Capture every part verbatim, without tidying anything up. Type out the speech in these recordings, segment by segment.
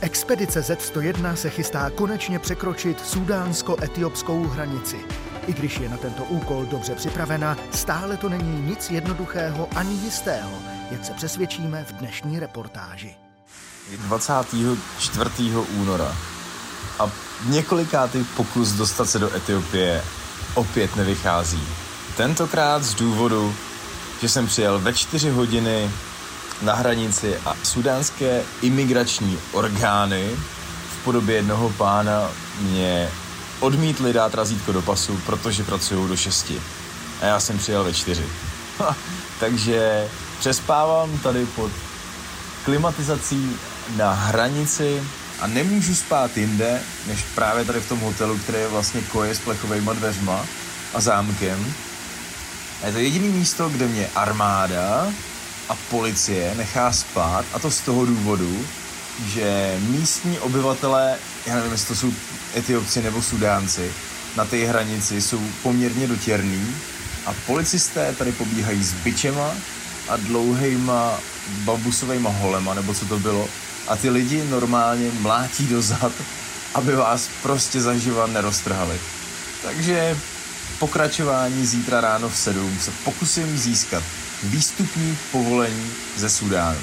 Expedice zet sto jedna se chystá konečně překročit sudánsko-etiopskou hranici. I když je na tento úkol dobře připravena, stále to není nic jednoduchého ani jistého, jak se přesvědčíme v dnešní reportáži. dvacátého čtvrtého února a několikátý pokus dostat se do Etiopie opět nevychází. Tentokrát z důvodu, že jsem přijel ve čtyři hodiny na hranici a sudánské imigrační orgány v podobě jednoho pána mě odmítli dát razítko do pasu, protože pracují do šesti. A já jsem přijel ve čtyři. Takže přespávám tady pod klimatizací na hranici a nemůžu spát jinde, než právě tady v tom hotelu, který je vlastně koje s plechovejma dveřma a zámkem. A je to jediné místo, kde mě armáda a policie nechá spát, a to z toho důvodu, že místní obyvatelé, já nevím, jestli to jsou Etiopci nebo Sudánci, na té hranici jsou poměrně dotěrný a policisté tady pobíhají s bičema a dlouhejma bambusovejma holema, nebo co to bylo, a ty lidi normálně mlátí do zad, aby vás prostě zaživa neroztrhali. Takže pokračování zítra ráno v sedm se pokusím získat výstupní povolení ze Sudánu.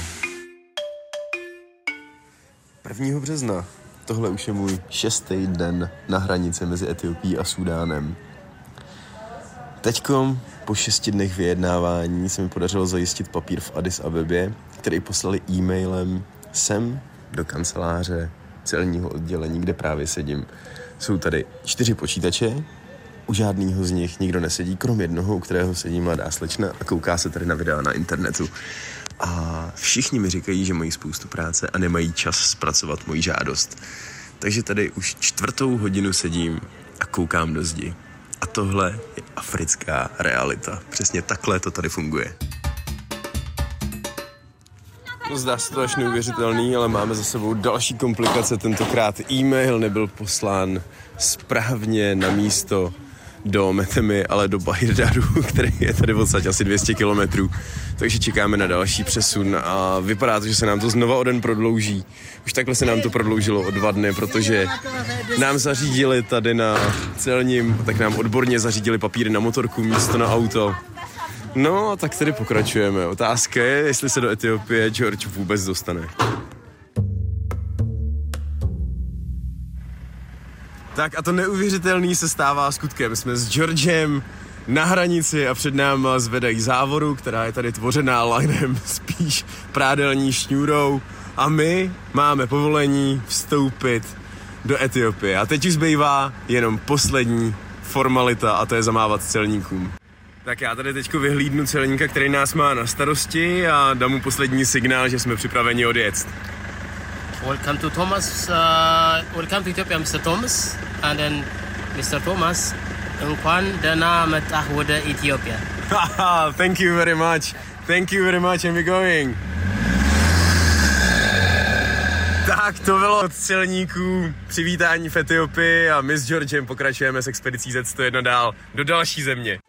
prvního března. Tohle už je můj šestý den na hranici mezi Etiopií a Sudánem. Teďkom po šesti dnech vyjednávání se mi podařilo zajistit papír v Adis Abebě, který poslali e-mailem sem do kanceláře celního oddělení, kde právě sedím. Jsou tady čtyři počítače, u žádného z nich nikdo nesedí, krom jednoho, u kterého sedí mladá slečna a kouká se tady na videa na internetu. A všichni mi říkají, že mají spoustu práce a nemají čas zpracovat moji žádost. Takže tady už čtvrtou hodinu sedím a koukám do zdi. A tohle je africká realita. Přesně takhle to tady funguje. No, zdá se to až neuvěřitelný, ale máme za sebou další komplikace. Tentokrát e-mail nebyl poslán správně na místo do Metemi, ale do Bahir Daru, který je tady odsaď asi dvě stě kilometrů. Takže čekáme na další přesun a vypadá to, že se nám to znova o den prodlouží. Už takhle se nám to prodloužilo o dva dny, protože nám zařídili tady na celním, tak nám odborně zařídili papíry na motorku, místo na auto. No, tak tedy pokračujeme. Otázka je, jestli se do Etiopie George vůbec dostane. Tak a to neuvěřitelný se stává skutkem. Jsme s Georgem na hranici a před náma zvedají závoru, která je tady tvořená linem, spíš prádelní šňůrou. A my máme povolení vstoupit do Etiopie. A teď už zbývá jenom poslední formalita a to je zamávat celníkům. Tak já tady teďko vyhlídnu celníka, který nás má na starosti a dám mu poslední signál, že jsme připraveni odjet. Welcome to Thomas. Uh, welcome to Ethiopia, mister Thomas. And then mister Thomas, Nkwan dana metahuda Ethiopia. Haha, thank you very much. Thank you very much and we're going. Tak to bylo od celníků přivítání v Etiopii a my s Georgem pokračujeme s expedicí zet sto jedna dál do další země.